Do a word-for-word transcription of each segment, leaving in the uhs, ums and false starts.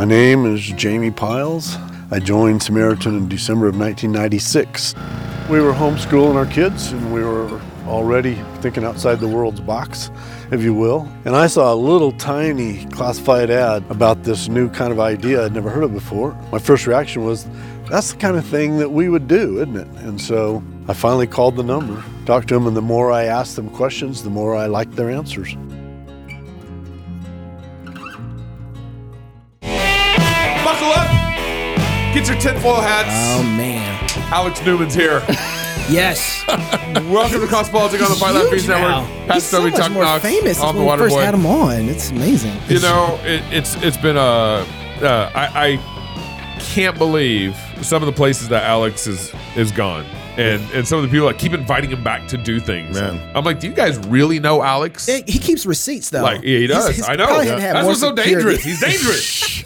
My name is Jamie Piles. I joined Samaritan in December of nineteen ninety-six. We were homeschooling our kids, and we were already thinking outside the world's box, if you will. And I saw a little tiny classified ad about this new kind of idea I'd never heard of before. My first reaction was, that's the kind of thing that we would do, isn't it? And so I finally called the number, talked to them, and the more I asked them questions, the more I liked their answers. Buckle up! Get your tinfoil hats. Oh, man. Alex Newman's here. Yes. Welcome to CrossPolitic on the Fight Laugh Feast Network. Pastor Doug Wilson, Knox, famous on the Waterboy. First had him on. It's amazing. You know, it, it's it's been a. Uh, I, I can't believe some of the places that Alex is is gone, and and some of the people that keep inviting him back to do things. Man. I'm like, do you guys really know Alex? He, he keeps receipts though. Like yeah, he does. He's, he's I know. Yeah. That's what's so dangerous. He's dangerous.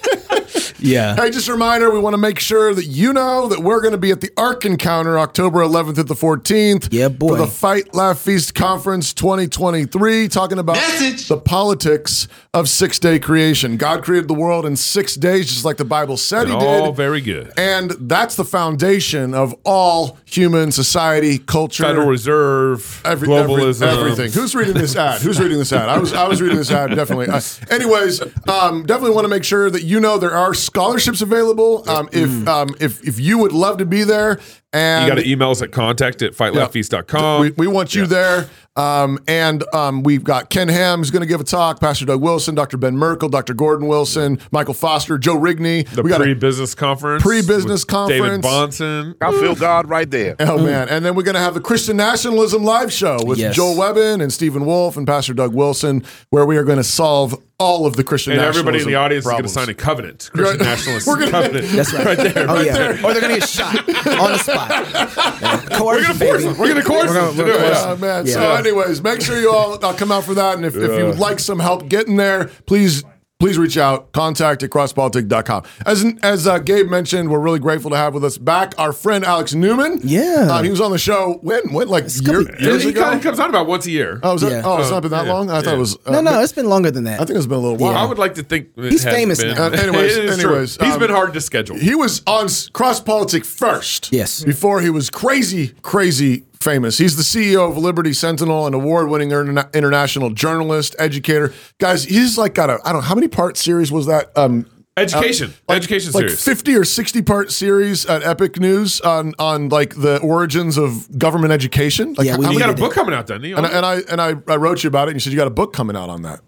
Yeah. Hey, just a reminder, we want to make sure that you know that we're going to be at the Ark Encounter October eleventh through the fourteenth. Yeah, boy. For the Fight, Laugh, Feast Conference twenty twenty-three, talking about Message. The politics of six-day creation. God created the world in six days, just like the Bible said and he all did. All very good. And that's the foundation of all human society, culture. Federal Reserve, every, globalism. Every, everything. Who's reading this ad? Who's reading this ad? I was I was reading this ad, definitely. Uh, anyways, um, definitely want to make sure that you know there are scholarships available. Um, if um, if if you would love to be there, and you got to email us at contact at fight laugh feast dot com. We, we want you yeah. there. Um, and um, we've got Ken Ham who's going to give a talk, Pastor Doug Wilson, Doctor Ben Merkel, Doctor Gordon Wilson, Michael Foster, Joe Rigney. The we got pre-business conference. Pre-business conference. David Bonson. I feel God right there. Oh, mm. man. And then we're going to have the Christian Nationalism live show with yes. Joel Webin and Stephen Wolfe and Pastor Doug Wilson, where we are going to solve all of the Christian and nationalism And everybody in the audience problems. Is going to sign a covenant. Christian right. nationalist we're gonna, covenant. That's right. Right there. Oh, right yeah. there. Or they're going to get shot on the spot. Yeah. Coercion, we're going to force them. We're going to coerce them to do it. Oh, man. Yeah. So yeah. anyways, make sure you all uh, come out for that. And if, yeah. if you would like some help getting there, please please reach out. Contact at cross politic dot com. As, as uh, Gabe mentioned, we're really grateful to have with us back our friend Alex Newman. Yeah. Uh, he was on the show when? when like year, years yeah, he ago? Kind of comes out about once a year. Oh, is yeah. that, oh it's uh, not been that yeah. long? I yeah. thought it was. Uh, no, no, it's been longer than that. I think it's been a little while. Yeah. I would like to think it He's famous been. now. Uh, anyways, anyways um, he's been hard to schedule. He was on CrossPolitic first. Yes. Before he was crazy, crazy famous. He's the C E O of Liberty Sentinel, an award-winning interna- international journalist, educator. Guys, he's like got a, I don't know, how many part series was that? Um, education. Um, like, education like series. Like fifty or sixty part series at Epic News on, on like the origins of government education. Like, yeah, we how, got a book it. coming out, doesn't he? And, and, I, and I, I wrote you about it, and you said you got a book coming out on that.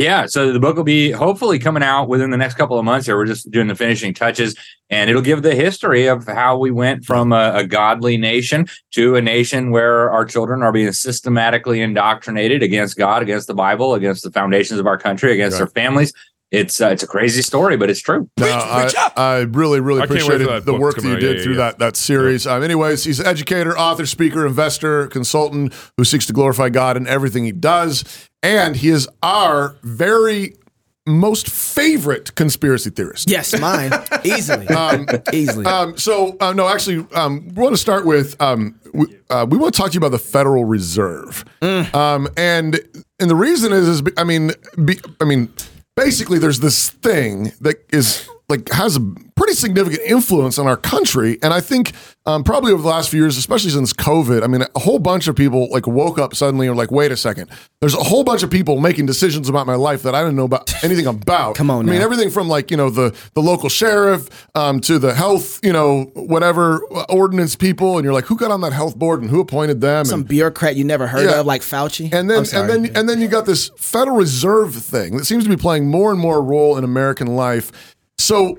Yeah, so the book will be hopefully coming out within the next couple of months here. We're just doing the finishing touches, and it'll give the history of how we went from a, a godly nation to a nation where our children are being systematically indoctrinated against God, against the Bible, against the foundations of our country, against right. our families. It's uh, it's a crazy story, but it's true. No, I, I really, really I appreciated the work that you out. did yeah, through yeah, yeah. that that series. Yeah. Um, anyways, he's an educator, author, speaker, investor, consultant who seeks to glorify God in everything he does. And he is our very most favorite conspiracy theorist. Yes, mine. Easily. Um, Easily. Um, so, uh, no, actually, um, we want to start with, um, we, uh, we want to talk to you about the Federal Reserve. Mm. Um, and and the reason is, is I mean, be, I mean, basically, there's this thing that is like has a pretty significant influence on our country, and I think um, probably over the last few years, especially since COVID, I mean, a whole bunch of people like woke up suddenly and were like, "Wait a second, there's a whole bunch of people making decisions about my life that I didn't know about anything about." Come on, I now. mean, everything from like you know the the local sheriff um, to the health, you know, whatever ordinance people, and you're like, "Who got on that health board and who appointed them?" Some and, bureaucrat you never heard yeah. of, like Fauci. And then sorry, and then and then you got this Federal Reserve thing that seems to be playing more and more role in American life. So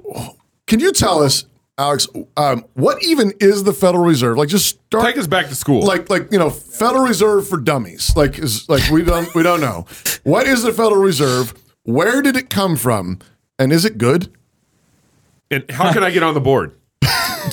can you tell us, Alex, um, what even is the Federal Reserve? Like, just start, take us back to school. Like, like you know, Federal Reserve for dummies. Like, is, like we don't we don't know. What is the Federal Reserve? Where did it come from? And is it good? And how can I get on the board?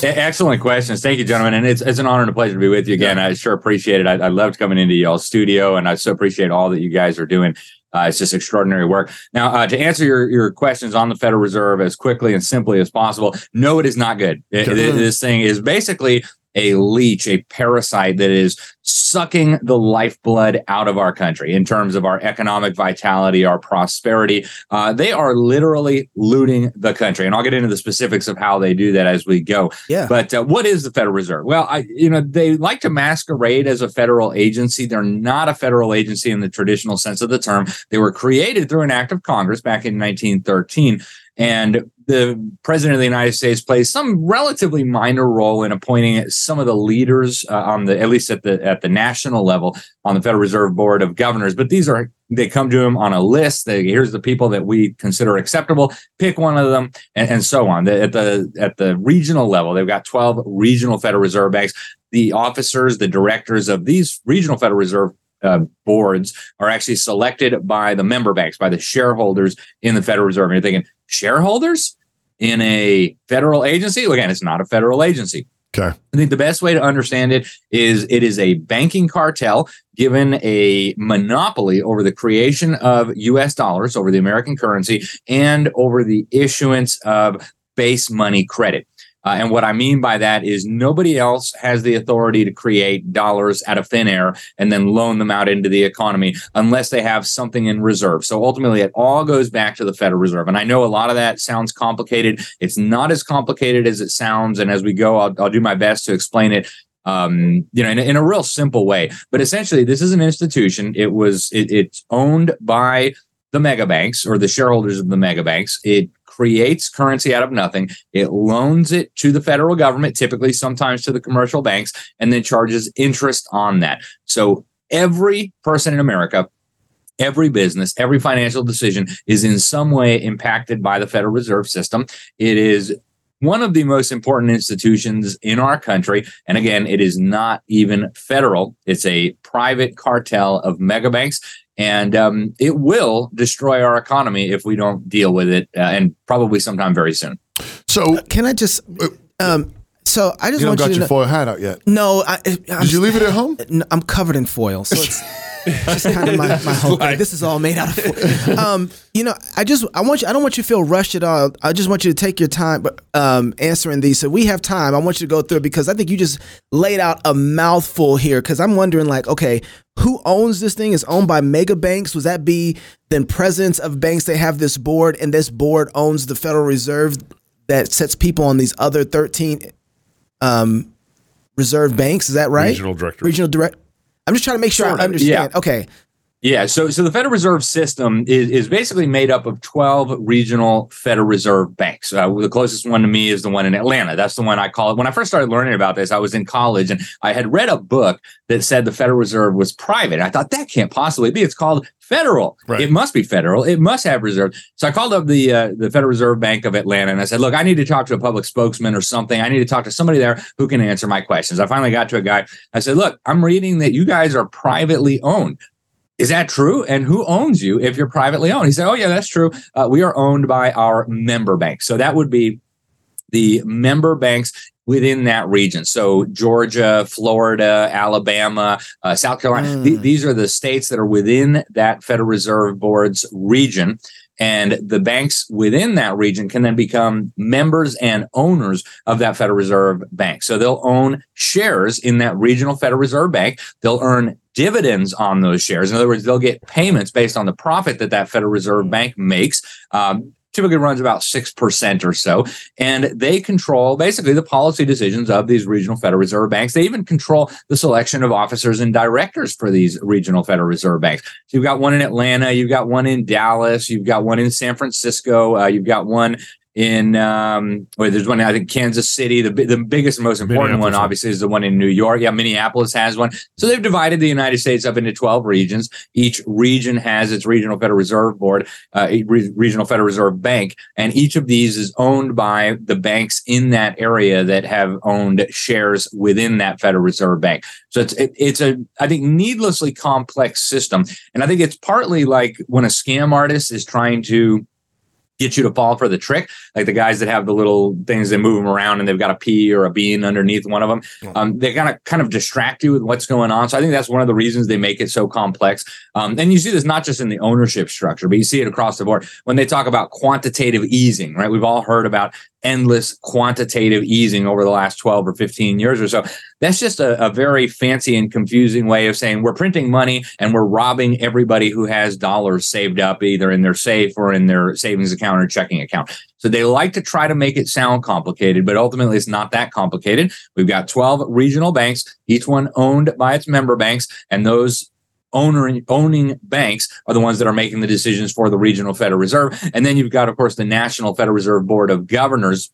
Excellent questions. Thank you, gentlemen. And it's it's an honor and a pleasure to be with you again. Yeah. I sure appreciate it. I, I loved coming into y'all's studio, and I so appreciate all that you guys are doing. Uh, it's just extraordinary work. Now, uh, to answer your, your questions on the Federal Reserve as quickly and simply as possible, no, it is not good. It, this thing is basically a leech, a parasite that is sucking the lifeblood out of our country in terms of our economic vitality, our prosperity. Uh, they are literally looting the country. And I'll get into the specifics of how they do that as we go. Yeah. But uh, what is the Federal Reserve? Well, I, you know, they like to masquerade as a federal agency. They're not a federal agency in the traditional sense of the term. They were created through an act of Congress back in nineteen thirteen. And the president of the United States plays some relatively minor role in appointing some of the leaders uh, on the, at least at the at the national level, on the Federal Reserve Board of Governors. But these are, they come to him on a list. They, here's the people that we consider acceptable. Pick one of them, and, and so on. The, at the at the regional level, they've got twelve regional Federal Reserve banks. The officers, the directors of these regional Federal Reserve Uh, boards are actually selected by the member banks, by the shareholders in the Federal Reserve. And you're thinking, shareholders in a federal agency? Well, again, it's not a federal agency. Okay. I think the best way to understand it is it is a banking cartel given a monopoly over the creation of U S dollars, over the American currency, and over the issuance of base money credit. Uh, and what I mean by that is nobody else has the authority to create dollars out of thin air and then loan them out into the economy unless they have something in reserve. So ultimately, it all goes back to the Federal Reserve. And I know a lot of that sounds complicated. It's not as complicated as it sounds. And as we go, I'll, I'll do my best to explain it, um, you know, in, in a real simple way. But essentially, this is an institution. It was it, it's owned by the mega banks or the shareholders of the mega banks. It creates currency out of nothing. It loans it to the federal government, typically sometimes to the commercial banks, and then charges interest on that. So every person in America, every business, every financial decision is in some way impacted by the Federal Reserve System. It is one of the most important institutions in our country. And again, it is not even federal. It's a private cartel of mega banks. And um, it will destroy our economy if we don't deal with it, uh, and probably sometime very soon. So uh, can I just? Um, so I just you want don't you got to your know, foil hat out yet? No, I, I'm, did you leave it at home? No, I'm covered in foil, so it's just kind of my, my whole thing. This is all made out of foil. Um, you know, I just I want you. I don't want you to feel rushed at all. I just want you to take your time, but um, answering these. So we have time. I want you to go through it because I think you just laid out a mouthful here. Because I'm wondering, like, okay. Who owns this thing? It's owned by mega banks. Would that be then presidents of banks? They have this board, and this board owns the Federal Reserve that sets people on these other thirteen um, reserve banks. Is that right? Regional director. Regional direct. I'm just trying to make sure sure I understand. Yeah. Okay. Yeah. So, so the Federal Reserve System is, is basically made up of twelve regional Federal Reserve banks. Uh, the closest one to me is the one in Atlanta. That's the one I call it. When I first started learning about this, I was in college and I had read a book that said the Federal Reserve was private. I thought that can't possibly be. It's called federal. Right. It must be federal. It must have reserves. So I called up the uh, the Federal Reserve Bank of Atlanta and I said, look, I need to talk to a public spokesman or something. I need to talk to somebody there who can answer my questions. I finally got to a guy. I said, look, I'm reading that you guys are privately owned. Is that true? And who owns you if you're privately owned? He said, oh, yeah, that's true. Uh, we are owned by our member banks. So that would be the member banks within that region. So Georgia, Florida, Alabama, uh, South Carolina, mm. th- these are the states that are within that Federal Reserve Board's region. And the banks within that region can then become members and owners of that Federal Reserve Bank. So they'll own shares in that regional Federal Reserve Bank. They'll earn dividends on those shares. In other words, they'll get payments based on the profit that that Federal Reserve Bank makes. Um, typically runs about six percent or so. And they control basically the policy decisions of these regional Federal Reserve banks. They even control the selection of officers and directors for these regional Federal Reserve banks. So you've got one in Atlanta, you've got one in Dallas, you've got one in San Francisco, uh, you've got one in, um, well, there's one, I think, Kansas City. The the biggest and most important one, obviously, is the one in New York. Yeah, Minneapolis has one. So they've divided the United States up into twelve regions. Each region has its regional Federal Reserve Board, uh, a re- regional Federal Reserve Bank, and each of these is owned by the banks in that area that have owned shares within that Federal Reserve Bank. So it's it, it's a, I think, needlessly complex system. And I think it's partly like when a scam artist is trying to get you to fall for the trick. Like the guys that have the little things that move them around and they've got a pea or a bean underneath one of them. Um, they're going to kind of distract you with what's going on. So I think that's one of the reasons they make it so complex. Um, and you see this not just in the ownership structure, but you see it across the board when they talk about quantitative easing, right? We've all heard about endless quantitative easing over the last twelve or fifteen years or so. That's just a, a very fancy and confusing way of saying we're printing money and we're robbing everybody who has dollars saved up either in their safe or in their savings account or checking account. So they like to try to make it sound complicated, but ultimately it's not that complicated. We've got twelve regional banks, each one owned by its member banks, and those Owner, owning banks are the ones that are making the decisions for the regional Federal Reserve. And then you've got, of course, the National Federal Reserve Board of Governors,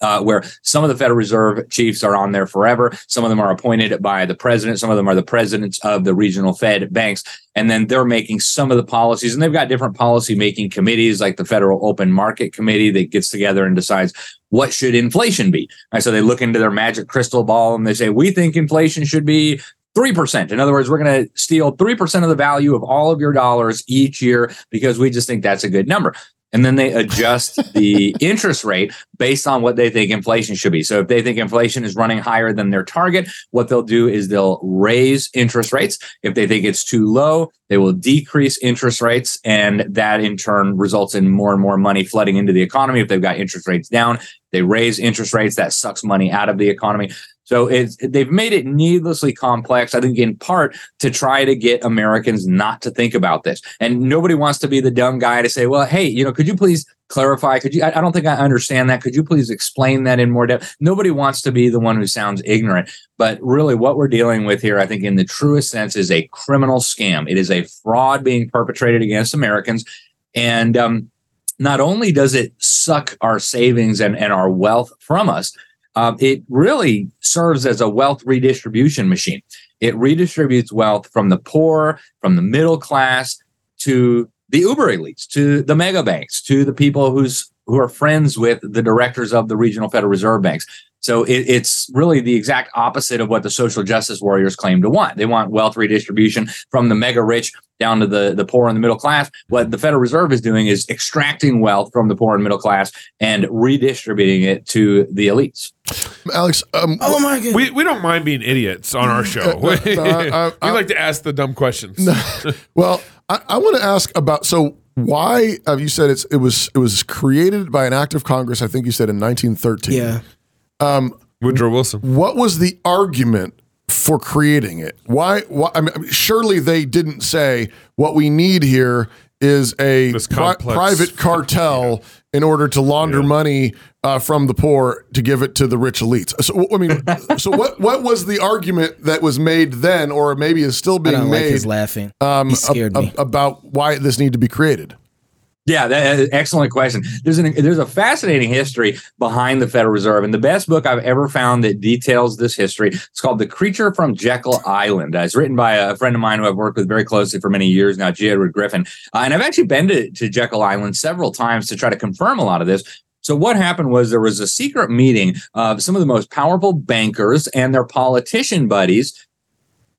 uh, where some of the Federal Reserve chiefs are on there forever. Some of them are appointed by the president. Some of them are the presidents of the regional Fed banks. And then they're making some of the policies. And they've got different policy-making committees like the Federal Open Market Committee that gets together and decides what should inflation be. And so they look into their magic crystal ball and they say, we think inflation should be three percent. In other words, we're going to steal three percent of the value of all of your dollars each year because we just think that's a good number. And then they adjust the interest rate based on what they think inflation should be. So if they think inflation is running higher than their target, what they'll do is they'll raise interest rates. If they think it's too low, they will decrease interest rates. And that in turn results in more and more money flooding into the economy. If they've got interest rates down, they raise interest rates. That sucks money out of the economy. So it's, they've made it needlessly complex, I think, in part to try to get Americans not to think about this. And nobody wants to be the dumb guy to say, well, hey, you know, could you please clarify? Could you? I, I don't think I understand that. Could you please explain that in more depth? Nobody wants to be the one who sounds ignorant. But really what we're dealing with here, I think, in the truest sense, is a criminal scam. It is a fraud being perpetrated against Americans. And um, not only does it suck our savings and, and our wealth from us, Uh, it really serves as a wealth redistribution machine. It redistributes wealth from the poor, from the middle class, to the uber elites, to the mega banks, to the people who's who are friends with the directors of the regional Federal Reserve banks. So it, it's really the exact opposite of what the social justice warriors claim to want. They want wealth redistribution from the mega rich down to the, the poor and the middle class. What the Federal Reserve is doing is extracting wealth from the poor and middle class and redistributing it to the elites. Alex, um, oh my God. We, we don't mind being idiots on our show. no, no, I, I, we like to ask the dumb questions. No, well, I, I want to ask about, so why, uh, you said it's it was it was created by an act of Congress, I think you said in nineteen thirteen. Yeah. Um, Woodrow Wilson. What was the argument for creating it? Why, why? I mean, surely they didn't say what we need here is a pri- private cartel in order to launder yeah. money uh, from the poor to give it to the rich elites. So I mean, so what? What was the argument that was made then, or maybe is still being I don't made? Like his laughing. Um, he scared a, a, me about why this needed to be created. Yeah, that is an excellent question. There's an there's a fascinating history behind the Federal Reserve, and the best book I've ever found that details this history, it's called The Creature from Jekyll Island. Uh, it's written by a friend of mine who I've worked with very closely for many years now, G. Edward Griffin. Uh, and I've actually been to, to Jekyll Island several times to try to confirm a lot of this. So what happened was there was a secret meeting of some of the most powerful bankers and their politician buddies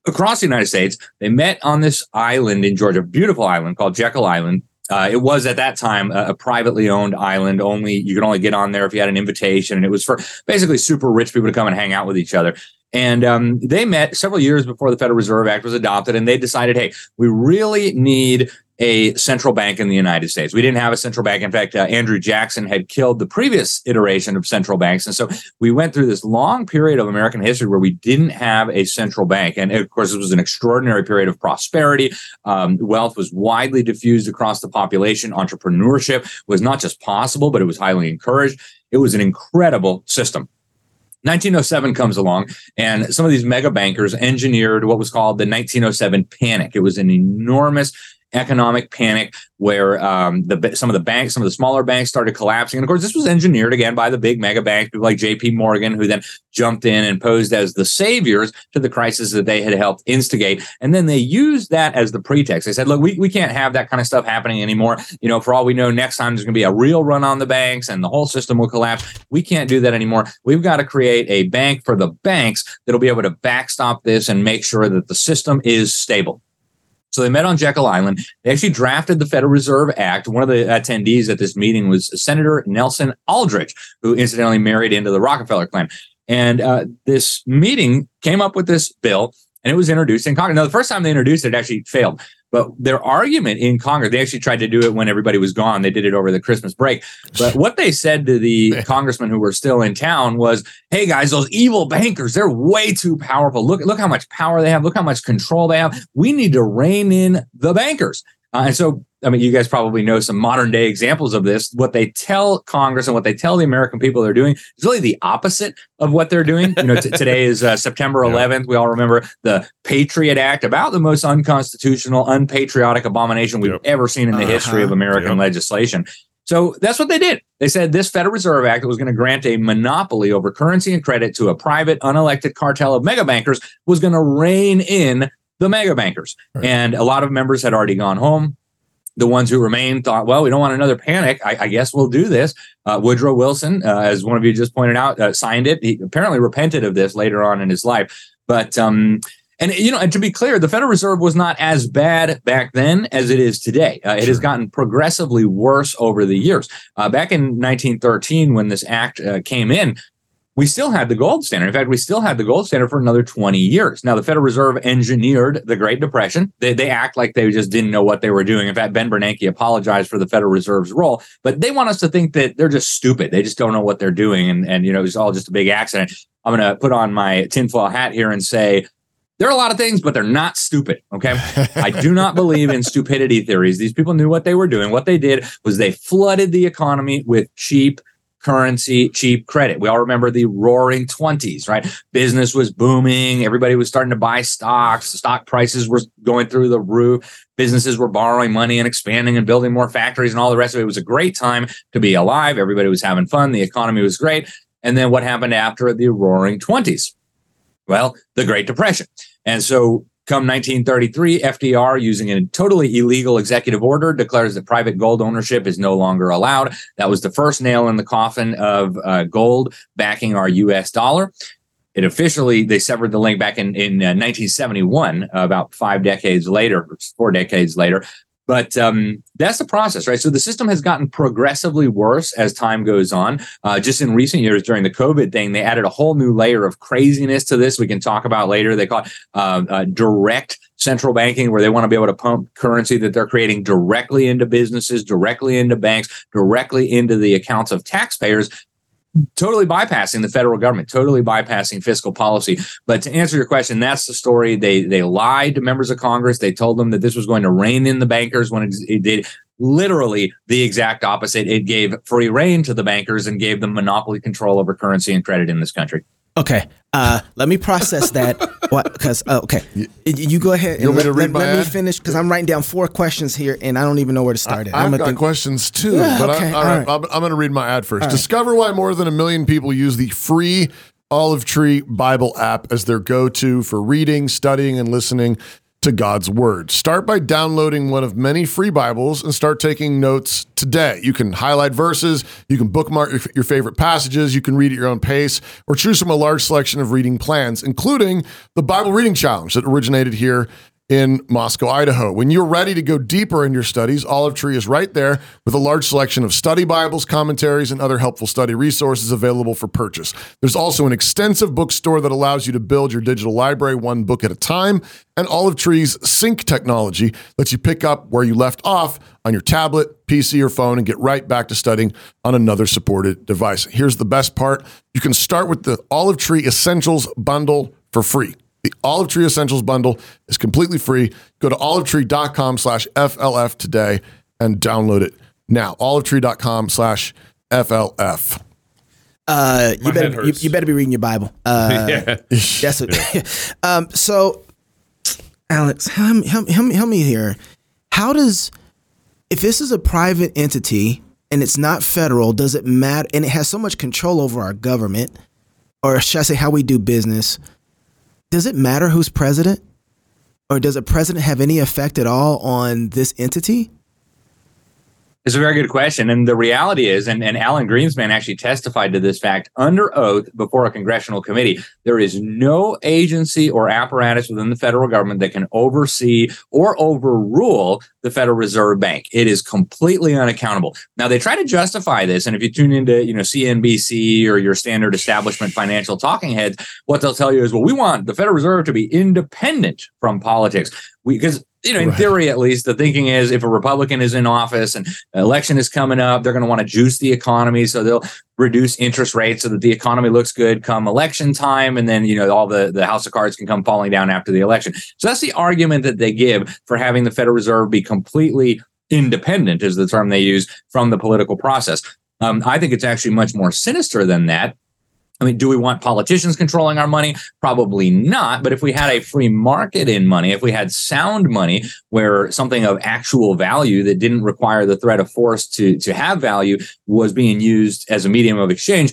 across the United States. They met on this island in Georgia, beautiful island called Jekyll Island. Uh, it was at that time a, a privately owned island. Only you could only get on there if you had an invitation, and it was for basically super rich people to come and hang out with each other. And um, they met several years before the Federal Reserve Act was adopted, and they decided, hey, we really need a central bank in the United States. We didn't have a central bank. In fact, uh, Andrew Jackson had killed the previous iteration of central banks. And so we went through this long period of American history where we didn't have a central bank. And of course, it was an extraordinary period of prosperity. Um, wealth was widely diffused across the population. Entrepreneurship was not just possible, but it was highly encouraged. It was an incredible system. nineteen oh seven comes along, and some of these mega bankers engineered what was called the nineteen oh seven panic. It was an enormous economic panic where um, the some of the banks, some of the smaller banks started collapsing. And of course, this was engineered again by the big mega banks, people like J P Morgan, who then jumped in and posed as the saviors to the crisis that they had helped instigate. And then they used that as the pretext. They said, look, we, we can't have that kind of stuff happening anymore. You know, for all we know, next time there's going to be a real run on the banks and the whole system will collapse. We can't do that anymore. We've got to create a bank for the banks that'll be able to backstop this and make sure that the system is stable. So they met on Jekyll Island. They actually drafted the Federal Reserve Act. One of the attendees at this meeting was Senator Nelson Aldrich, who incidentally married into the Rockefeller clan. And uh, this meeting came up with this bill, and it was introduced in Congress. Now, the first time they introduced it, it actually failed. But their argument in Congress, they actually tried to do it when everybody was gone. They did it over the Christmas break. But what they said to the congressmen who were still in town was, hey, guys, those evil bankers, they're way too powerful. Look, look how much power they have. Look how much control they have. We need to rein in the bankers. Uh, and so, I mean, you guys probably know some modern day examples of this. What they tell Congress and what they tell the American people they're doing is really the opposite of what they're doing. You know, t- today is uh, September eleventh. We all remember the Patriot Act, about the most unconstitutional, unpatriotic abomination we've yep. ever seen in the uh-huh. history of American yep. legislation. So that's what they did. They said this Federal Reserve Act was going to grant a monopoly over currency and credit to a private, unelected cartel of mega bankers, was going to rein in the mega bankers. Right. And a lot of members had already gone home. The ones who remained thought, well, we don't want another panic. I, I guess we'll do this. Uh, Woodrow Wilson, uh, as one of you just pointed out, uh, signed it. He apparently repented of this later on in his life. But, um, and, you know, and to be clear, the Federal Reserve was not as bad back then as it is today. Uh, it sure. has gotten progressively worse over the years. Uh, back in nineteen thirteen, when this act uh, came in, we still had the gold standard. In fact, we still had the gold standard for another twenty years. Now, the Federal Reserve engineered the Great Depression. They, they act like they just didn't know what they were doing. In fact, Ben Bernanke apologized for the Federal Reserve's role, but they want us to think that they're just stupid. They just don't know what they're doing. And, and you know, it was all just a big accident. I'm going to put on my tinfoil hat here and say, there are a lot of things, but they're not stupid, okay? I do not believe in stupidity theories. These people knew what they were doing. What they did was they flooded the economy with cheap currency, cheap credit. We all remember the roaring twenties, right? Business was booming. Everybody was starting to buy stocks. Stock prices were going through the roof. Businesses were borrowing money and expanding and building more factories and all the rest of it. It was a great time to be alive. Everybody was having fun. The economy was great. And then what happened after the roaring twenties? Well, the Great Depression. And so come nineteen thirty-three, F D R, using a totally illegal executive order, declares that private gold ownership is no longer allowed. That was the first nail in the coffin of uh, gold backing our U S dollar. It officially, they severed the link back in, in uh, nineteen seventy-one, uh, about five decades later, four decades later. But um, that's the process, right? So the system has gotten progressively worse as time goes on. Uh, just in recent years during the COVID thing, they added a whole new layer of craziness to this we can talk about later. They call it uh, uh, direct central banking, where they want to be able to pump currency that they're creating directly into businesses, directly into banks, directly into the accounts of taxpayers, totally bypassing the federal government, totally bypassing fiscal policy. But to answer your question, that's the story. They they lied to members of Congress. They told them that this was going to rein in the bankers when it, it did literally the exact opposite. It gave free rein to the bankers and gave them monopoly control over currency and credit in this country. Okay. Uh, let me process that. What? Because uh, okay, you, you go ahead and let, let, let me finish, because I'm writing down four questions here and I don't even know where to start. I, at. I've I'm got think, questions too, yeah, but okay, I, all right, right. I'm, I'm going to read my ad first. All Discover right. why more than a million people use the free Olive Tree Bible app as their go-to for reading, studying, and listening to God's word. Start by downloading one of many free Bibles and start taking notes today. You can highlight verses, you can bookmark your, your favorite passages, you can read at your own pace, or choose from a large selection of reading plans, including the Bible Reading Challenge that originated here in Moscow, Idaho. When you're ready to go deeper in your studies, Olive Tree is right there with a large selection of study Bibles, commentaries, and other helpful study resources available for purchase. There's also an extensive bookstore that allows you to build your digital library one book at a time, and Olive Tree's sync technology lets you pick up where you left off on your tablet, P C, or phone and get right back to studying on another supported device. Here's the best part. You can start with the Olive Tree Essentials Bundle for free. The Olive Tree Essentials Bundle is completely free. Go to olivetree.com slash FLF today and download it now. Olivetree.com slash FLF. Uh, you, better, you, you better be reading your Bible. Uh, yeah. That's what, yeah. um, so, Alex, help, help, help, me, help me here. How does, if this is a private entity and it's not federal, does it matter? And it has so much control over our government, or should I say how we do business, does it matter who's president, or does a president have any effect at all on this entity? It's a very good question. And the reality is, and, and Alan Greenspan actually testified to this fact under oath before a congressional committee, there is no agency or apparatus within the federal government that can oversee or overrule the Federal Reserve Bank. It is completely unaccountable. Now, they try to justify this. And if you tune into, you know, C N B C or your standard establishment financial talking heads, what they'll tell you is, well, we want the Federal Reserve to be independent from politics. We, because, you know, in right. theory, at least, the thinking is if a Republican is in office and an election is coming up, they're going to want to juice the economy. So they'll reduce interest rates so that the economy looks good come election time. And then, you know, all the, the house of cards can come falling down after the election. So that's the argument that they give for having the Federal Reserve be completely independent, is the term they use, from the political process. Um, I think it's actually much more sinister than that. I mean, do we want politicians controlling our money? Probably not. But if we had a free market in money, if we had sound money where something of actual value that didn't require the threat of force to, to have value was being used as a medium of exchange,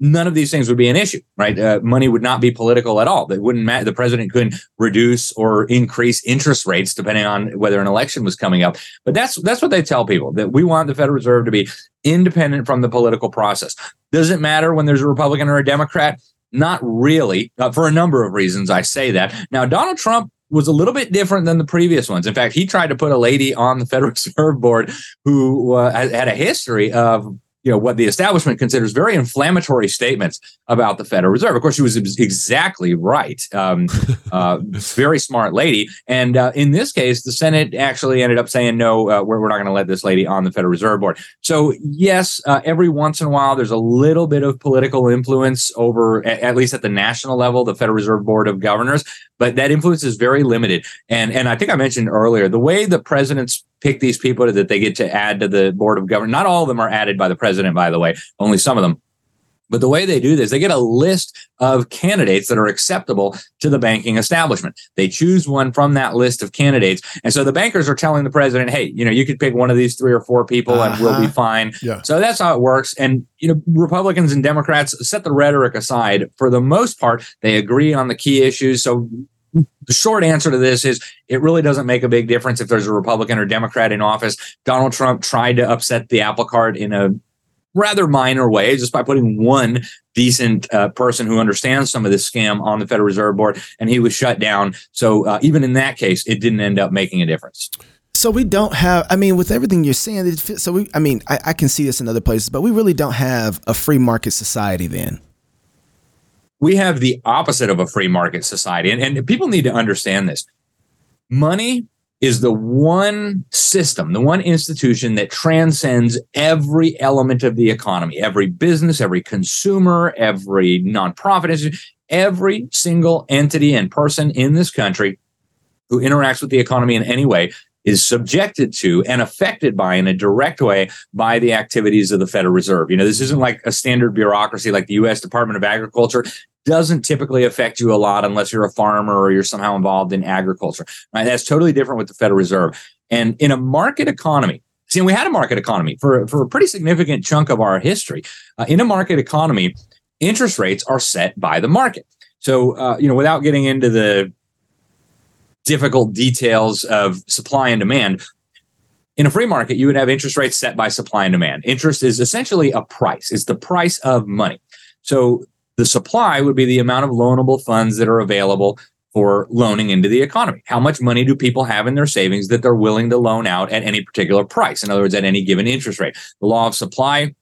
none of these things would be an issue, right? Uh, money would not be political at all. They wouldn't matter. The president couldn't reduce or increase interest rates depending on whether an election was coming up. But that's that's what they tell people, that we want the Federal Reserve to be independent from the political process. Does it matter when there's a Republican or a Democrat? Not really, uh, for a number of reasons I say that. Now, Donald Trump was a little bit different than the previous ones. In fact, he tried to put a lady on the Federal Reserve Board who uh, had a history of, you know, what the establishment considers very inflammatory statements about the Federal Reserve. Of course, she was exactly right. Um, uh, very smart lady. And uh, in this case, the Senate actually ended up saying, no, uh, we're, we're not going to let this lady on the Federal Reserve Board. So, yes, uh, every once in a while, there's a little bit of political influence over, at, at least at the national level, the Federal Reserve Board of Governors. But that influence is very limited. And, and I think I mentioned earlier, the way the president's pick these people that they get to add to the board of governors. Not all of them are added by the president, by the way, only some of them. But the way they do this, they get a list of candidates that are acceptable to the banking establishment. They choose one from that list of candidates. And so the bankers are telling the president, hey, you know, you could pick one of these three or four people uh-huh. and we'll be fine. Yeah. So that's how it works. And, you know, Republicans and Democrats, set the rhetoric aside, for the most part, they agree on the key issues. So the short answer to this is it really doesn't make a big difference if there's a Republican or Democrat in office. Donald Trump tried to upset the apple cart in a rather minor way just by putting one decent uh, person who understands some of this scam on the Federal Reserve Board, and he was shut down. So uh, even in that case, it didn't end up making a difference. So we don't have, I mean, with everything you're saying, it fits, so we, I mean, I, I can see this in other places, but we really don't have a free market society then. We have the opposite of a free market society. And, and people need to understand this. Money is the one system, the one institution that transcends every element of the economy, every business, every consumer, every nonprofit institution, every single entity and person in this country who interacts with the economy in any way is subjected to and affected by, in a direct way, by the activities of the Federal Reserve. You know, this isn't like a standard bureaucracy like the U S Department of Agriculture. Doesn't typically affect you a lot unless you're a farmer or you're somehow involved in agriculture. Right? That's totally different with the Federal Reserve. And in a market economy, see, we had a market economy for, for a pretty significant chunk of our history. Uh, in a market economy, interest rates are set by the market. So, uh, you know, without getting into the difficult details of supply and demand, in a free market, you would have interest rates set by supply and demand. Interest is essentially a price. It's the price of money. So the supply would be the amount of loanable funds that are available for loaning into the economy. How much money do people have in their savings that they're willing to loan out at any particular price? In other words, at any given interest rate. The law of supply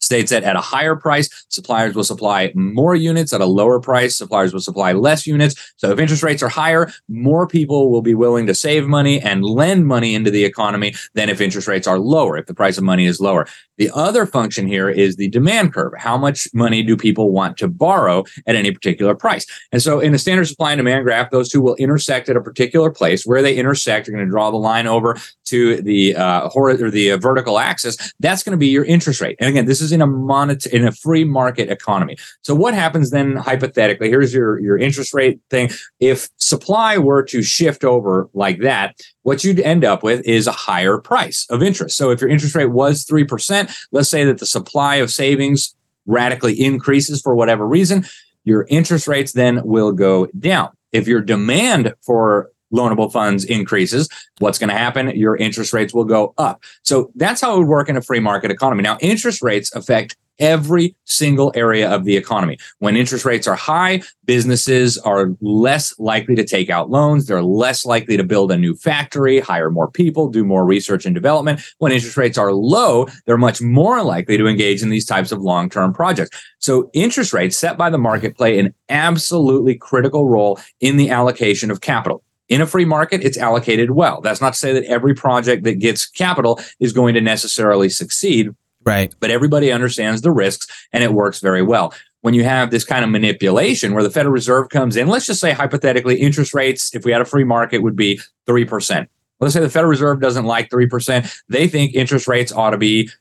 states that at a higher price, suppliers will supply more units. At a lower price, suppliers will supply less units. So if interest rates are higher, more people will be willing to save money and lend money into the economy than if interest rates are lower, if the price of money is lower. The other function here is the demand curve. How much money do people want to borrow at any particular price? And so in a standard supply and demand graph, those two will intersect at a particular place. Where they intersect, you're going to draw the line over to the uh, hor- or the uh, vertical axis. That's going to be your interest rate. And again, this is in a monet- in a free market economy. So what happens then, hypothetically, here's your, your interest rate thing. If supply were to shift over like that, what you'd end up with is a higher price of interest. So if your interest rate was three percent, let's say that the supply of savings radically increases for whatever reason, your interest rates then will go down. If your demand for loanable funds increases, what's going to happen? Your interest rates will go up. So that's how it would work in a free market economy. Now, interest rates affect every single area of the economy. When interest rates are high, businesses are less likely to take out loans. They're less likely to build a new factory, hire more people, do more research and development. When interest rates are low, they're much more likely to engage in these types of long-term projects. So interest rates set by the market play an absolutely critical role in the allocation of capital. In a free market, it's allocated well. That's not to say that every project that gets capital is going to necessarily succeed. Right. But everybody understands the risks and it works very well. When you have this kind of manipulation where the Federal Reserve comes in, let's just say hypothetically interest rates, if we had a free market, would be three percent. Let's say the Federal Reserve doesn't like three percent. They think interest rates ought to be zero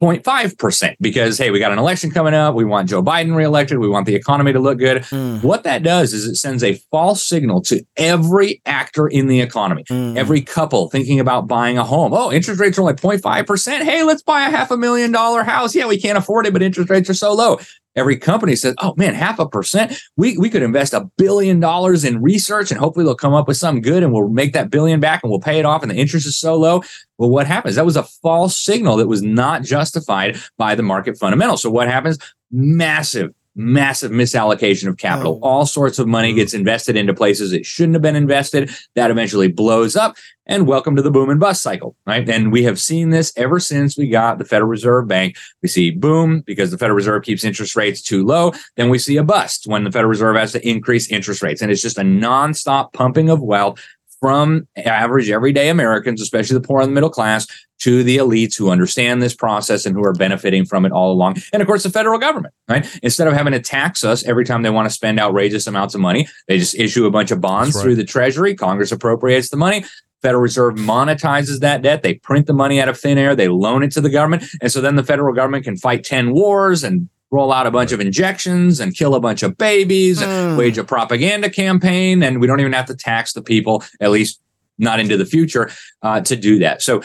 point five percent because, hey, we got an election coming up. We want Joe Biden reelected. We want the economy to look good. Mm. What that does is it sends a false signal to every actor in the economy, mm. every couple thinking about buying a home. Oh, interest rates are only zero point five percent. Hey, let's buy a half a million dollar house. Yeah, we can't afford it, but interest rates are so low. Every company says, oh, man, half a percent. We we could invest a billion dollars in research and hopefully they'll come up with something good and we'll make that billion back and we'll pay it off and the interest is so low. Well, what happens? That was a false signal that was not justified by the market fundamentals. So what happens? Massive, massive misallocation of capital. Oh. All sorts of money gets invested into places it shouldn't have been invested. That eventually blows up. And welcome to the boom and bust cycle, right? And we have seen this ever since we got the Federal Reserve Bank. We see boom because the Federal Reserve keeps interest rates too low. Then we see a bust when the Federal Reserve has to increase interest rates. And it's just a nonstop pumping of wealth from average everyday Americans, especially the poor and the middle class, to the elites who understand this process and who are benefiting from it all along. And of course, the federal government, right? Instead of having to tax us every time they want to spend outrageous amounts of money, they just issue a bunch of bonds right. through the Treasury. Congress appropriates the money. Federal Reserve monetizes that debt. They print the money out of thin air. They loan it to the government. And so then the federal government can fight ten wars and roll out a bunch of injections and kill a bunch of babies and mm. wage a propaganda campaign. And we don't even have to tax the people, at least not into the future, uh, to do that. So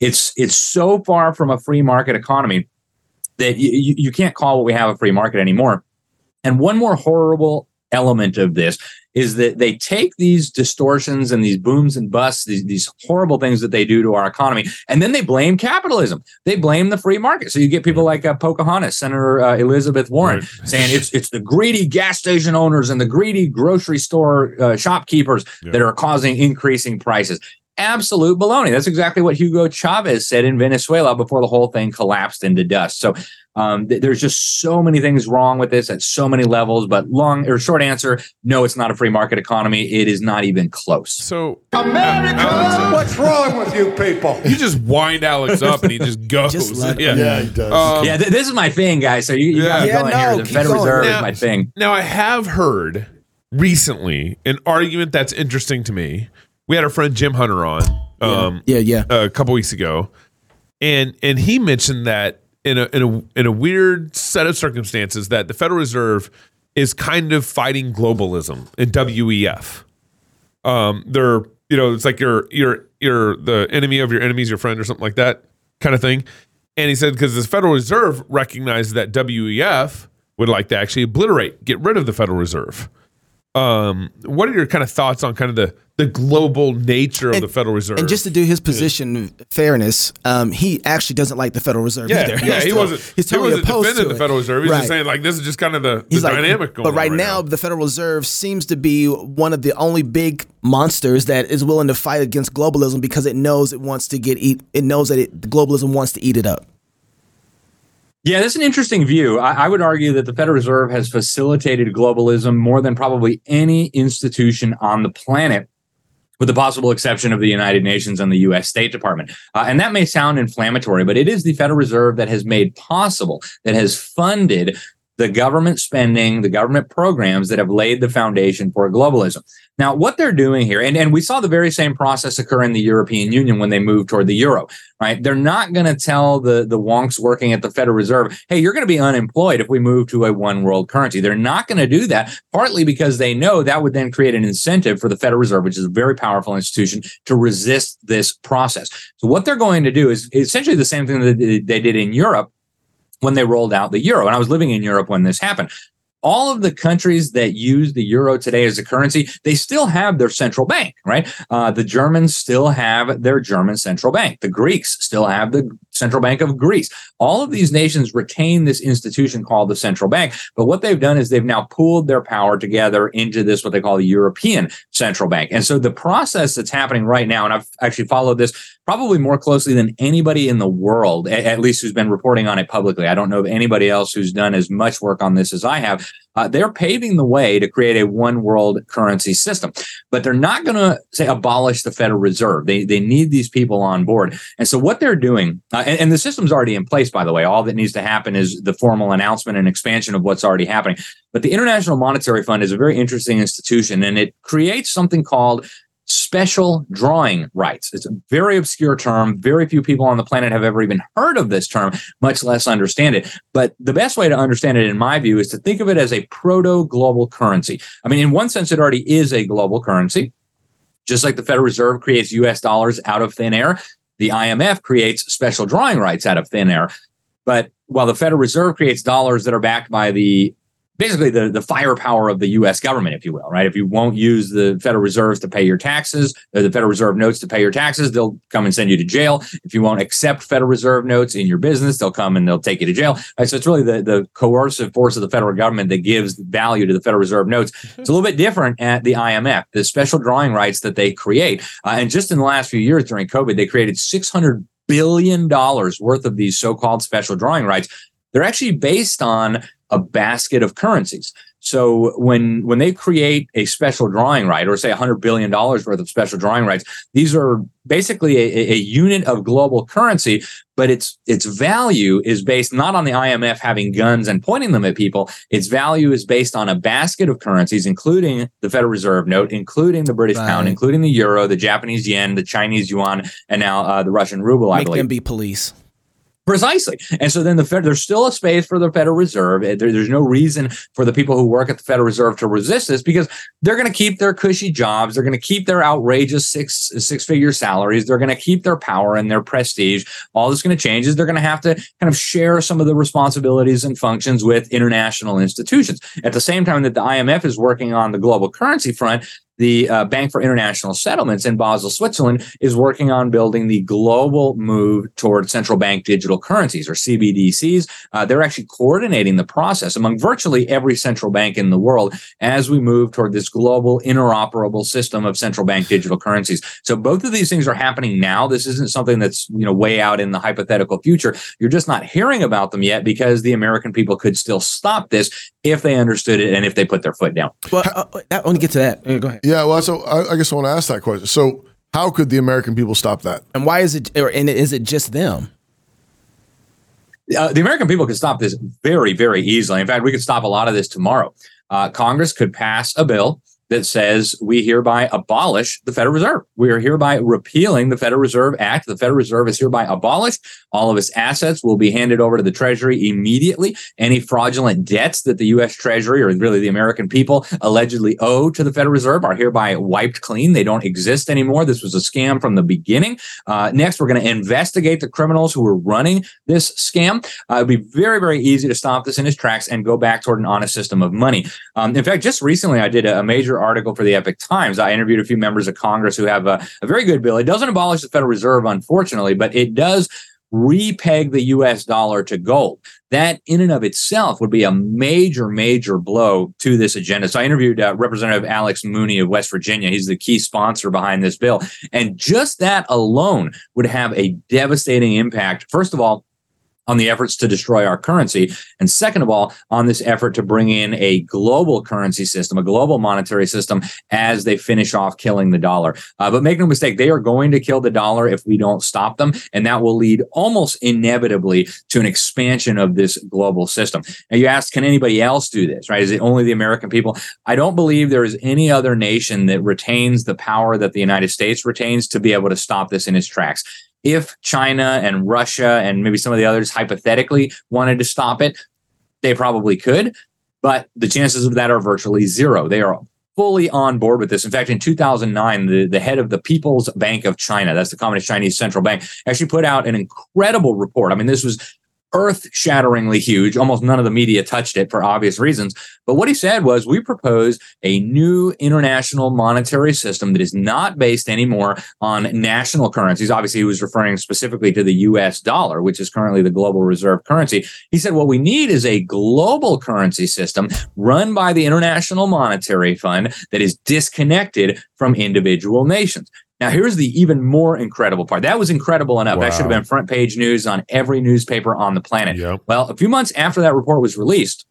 it's it's so far from a free market economy that you, you can't call what we have a free market anymore. And one more horrible element of this is that they take these distortions and these booms and busts, these, these horrible things that they do to our economy, and then they blame capitalism. They blame the free market. So you get people like uh, Pocahontas, Senator uh, Elizabeth Warren, right. saying it's it's the greedy gas station owners and the greedy grocery store uh, shopkeepers yeah. that are causing increasing prices. Absolute baloney. That's exactly what Hugo Chavez said in Venezuela before the whole thing collapsed into dust. So um, th- there's just so many things wrong with this at so many levels. But long or short answer, no, it's not a free market economy. It is not even close. So America, uh, what's wrong with you people? You just wind Alex up and he just goes. Just yeah. yeah, he does. Um, yeah, th- this is my thing, guys. So you, you yeah. got to yeah, go in no, here. The Federal Reserve now, is my thing. Now, I have heard recently an argument that's interesting to me. We had our friend Jim Hunter on um, yeah, yeah, yeah. a couple weeks ago, and and he mentioned that in a in a in a weird set of circumstances that the Federal Reserve is kind of fighting globalism in W E F. Um, they're you know it's like you're you're you're the enemy of your enemies, your friend or something like that kind of thing. And he said because the Federal Reserve recognized that W E F would like to actually obliterate, get rid of the Federal Reserve. Um, what are your kind of thoughts on kind of the, the global nature of and, the Federal Reserve? And just to do his position yeah. fairness, um, he actually doesn't like the Federal Reserve yeah, either. Yeah, he's he totally, wasn't, he's totally he wasn't opposed defending to the Federal Reserve. He's right. just saying like this is just kind of the, the like, dynamic going on. But right, right now, now the Federal Reserve seems to be one of the only big monsters that is willing to fight against globalism because it knows it wants to get eat, it knows that it, globalism wants to eat it up. Yeah, that's an interesting view. I, I would argue that the Federal Reserve has facilitated globalism more than probably any institution on the planet, with the possible exception of the United Nations and the U S State Department. Uh, and that may sound inflammatory, but it is the Federal Reserve that has made possible, that has funded the government spending, the government programs that have laid the foundation for globalism. Now, what they're doing here, and, and we saw the very same process occur in the European Union when they moved toward the euro, right? They're not going to tell the, the wonks working at the Federal Reserve, hey, you're going to be unemployed if we move to a one world currency. They're not going to do that, partly because they know that would then create an incentive for the Federal Reserve, which is a very powerful institution, to resist this process. So what they're going to do is essentially the same thing that they did in Europe when they rolled out the euro. And I was living in Europe when this happened. all of the countries that use the euro today as a currency, they still have their central bank, right? Uh, the Germans still have their German central bank. The Greeks still have the Central Bank of Greece. All of these nations retain this institution called the central bank. But what they've done is they've now pooled their power together into this, what they call the European Central Bank. And so the process that's happening right now, and I've actually followed this probably more closely than anybody in the world, at least who's been reporting on it publicly. I don't know of anybody else who's done as much work on this as I have. Uh, they're paving the way to create a one world currency system, but they're not going to say abolish the Federal Reserve. They they need these people on board. And so what they're doing, uh, and, and the system's already in place, by the way, all that needs to happen is the formal announcement and expansion of what's already happening. But the International Monetary Fund is a very interesting institution, and it creates something called special drawing rights. It's a very obscure term. Very few people on the planet have ever even heard of this term, much less understand it. But the best way to understand it, in my view, is to think of it as a proto-global currency. I mean, in one sense, it already is a global currency. Just like the Federal Reserve creates U S dollars out of thin air, the I M F creates special drawing rights out of thin air. But while the Federal Reserve creates dollars that are backed by the Basically, the, the firepower of the U S government, if you will, right? If you won't use the Federal Reserves to pay your taxes, or the Federal Reserve notes to pay your taxes, they'll come and send you to jail. If you won't accept Federal Reserve notes in your business, they'll come and they'll take you to jail. Right, so it's really the, the coercive force of the federal government that gives value to the Federal Reserve notes. It's a little bit different at the I M F, the special drawing rights that they create. Uh, and just in the last few years during COVID, they created six hundred billion dollars worth of these so-called special drawing rights. They're actually based on a basket of currencies. So when when they create a special drawing right, or say one hundred billion dollars worth of special drawing rights, these are basically a, a unit of global currency, but its its value is based not on the I M F having guns and pointing them at people. Its value is based on a basket of currencies, including the Federal Reserve note, including the British right. pound, including the euro, the Japanese yen, the Chinese yuan, and now uh, the Russian ruble, I Make believe. Make them be police. Precisely. And so then the Fed, there's still a space for the Federal Reserve. There, there's no reason for the people who work at the Federal Reserve to resist this, because they're going to keep their cushy jobs. They're going to keep their outrageous six, six-figure salaries. They're going to keep their power and their prestige. All that's going to change is they're going to have to kind of share some of the responsibilities and functions with international institutions. At the same time that the I M F is working on the global currency front, the uh, Bank for International Settlements in Basel, Switzerland, is working on building the global move toward central bank digital currencies, or C B D Cs. Uh, they're actually coordinating the process among virtually every central bank in the world as we move toward this global interoperable system of central bank digital currencies. So both of these things are happening now. This isn't something that's, you know, way out in the hypothetical future. You're just not hearing about them yet because the American people could still stop this if they understood it and if they put their foot down. Well, I want to get to that. Go ahead. Yeah, well, so I, I guess I want to ask that question. So, how could the American people stop that? And why is it, or and is it just them? Uh, the American people could stop this very, very easily. In fact, we could stop a lot of this tomorrow. Uh, Congress could pass a bill that says we hereby abolish the Federal Reserve. We are hereby repealing the Federal Reserve Act. The Federal Reserve is hereby abolished. All of its assets will be handed over to the Treasury immediately. Any fraudulent debts that the U S Treasury, or really the American people, allegedly owe to the Federal Reserve are hereby wiped clean. They don't exist anymore. This was a scam from the beginning. Uh, next, we're going to investigate the criminals who were running this scam. Uh, it would be very, very easy to stop this in its tracks and go back toward an honest system of money. Um, in fact, just recently, I did a, a major article for the Epic Times. I interviewed a few members of Congress who have a, a very good bill. It doesn't abolish the Federal Reserve, unfortunately, but it does repeg the U S dollar to gold. That in and of itself would be a major, major blow to this agenda. So I interviewed uh, Representative Alex Mooney of West Virginia. He's the key sponsor behind this bill. And just that alone would have a devastating impact, first of all, on the efforts to destroy our currency. And second of all, on this effort to bring in a global currency system, a global monetary system, as they finish off killing the dollar. Uh, but make no mistake, they are going to kill the dollar if we don't stop them. And that will lead almost inevitably to an expansion of this global system. Now you ask, can anybody else do this, right? Is it only the American people? I don't believe there is any other nation that retains the power that the United States retains to be able to stop this in its tracks. If China and Russia and maybe some of the others hypothetically wanted to stop it, they probably could, but the chances of that are virtually zero. They are fully on board with this. In fact, in two thousand nine, the, the head of the People's Bank of China, that's the Communist Chinese Central Bank, actually put out an incredible report. I mean, this was earth-shatteringly huge. Almost none of the media touched it for obvious reasons. But what he said was, we propose a new international monetary system that is not based anymore on national currencies. Obviously, he was referring specifically to the U S dollar, which is currently the global reserve currency. He said, what we need is a global currency system run by the International Monetary Fund that is disconnected from individual nations. Now, here's the even more incredible part. That was incredible enough. Wow. That should have been front page news on every newspaper on the planet. Yep. Well, a few months after that report was released,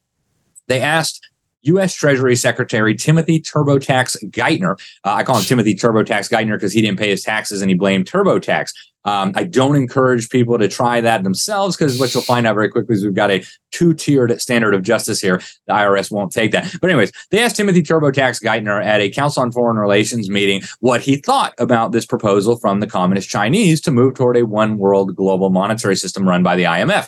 they asked U S Treasury Secretary Timothy TurboTax Geithner. Uh, I call him Timothy TurboTax Geithner because he didn't pay his taxes and he blamed TurboTax. Um, I don't encourage people to try that themselves because what you'll find out very quickly is we've got a two-tiered standard of justice here. The I R S won't take that. But anyways, they asked Timothy TurboTax Geithner at a Council on Foreign Relations meeting what he thought about this proposal from the Communist Chinese to move toward a one-world global monetary system run by the I M F.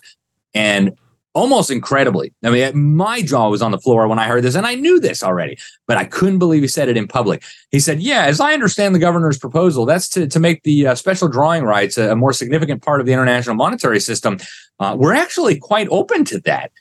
And almost incredibly, I mean, my jaw was on the floor when I heard this, and I knew this already, but I couldn't believe he said it in public. He said, yeah, as I understand the governor's proposal, that's to, to make the uh, special drawing rights a, a more significant part of the international monetary system. Uh, we're actually quite open to that.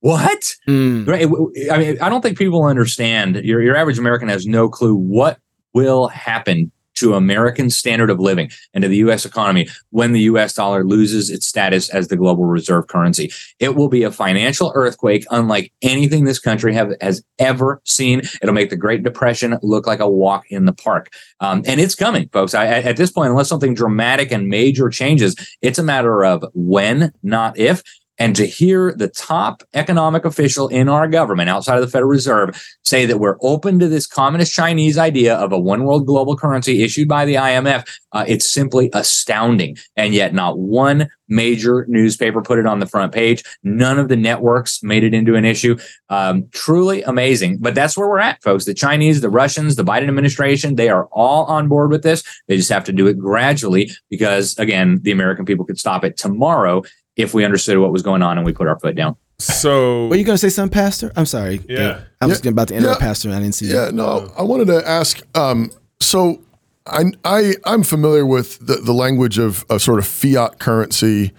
What? Mm. Right? I mean, I don't think people understand. Your, your average American has no clue what will happen to American standard of living and to the U S economy when the U S dollar loses its status as the global reserve currency. It will be a financial earthquake unlike anything this country have, has ever seen. It'll make the Great Depression look like a walk in the park. Um, and it's coming, folks. I, at this point, unless something dramatic and major changes, it's a matter of when, not if. And to hear the top economic official in our government outside of the Federal Reserve say that we're open to this communist Chinese idea of a one-world global currency issued by the I M F, uh, it's simply astounding. And yet not one major newspaper put it on the front page. None of the networks made it into an issue. Um, truly amazing. But that's where we're at, folks. The Chinese, the Russians, the Biden administration, they are all on board with this. They just have to do it gradually because, again, the American people could stop it tomorrow if we understood what was going on and we put our foot down. So, were you going to say something, Pastor? I'm sorry. Yeah. I was yeah, about to interrupt yeah, Pastor and I didn't see yeah, that. No, I wanted to ask, um, so I, I, I'm familiar with the, the language of, of sort of fiat currency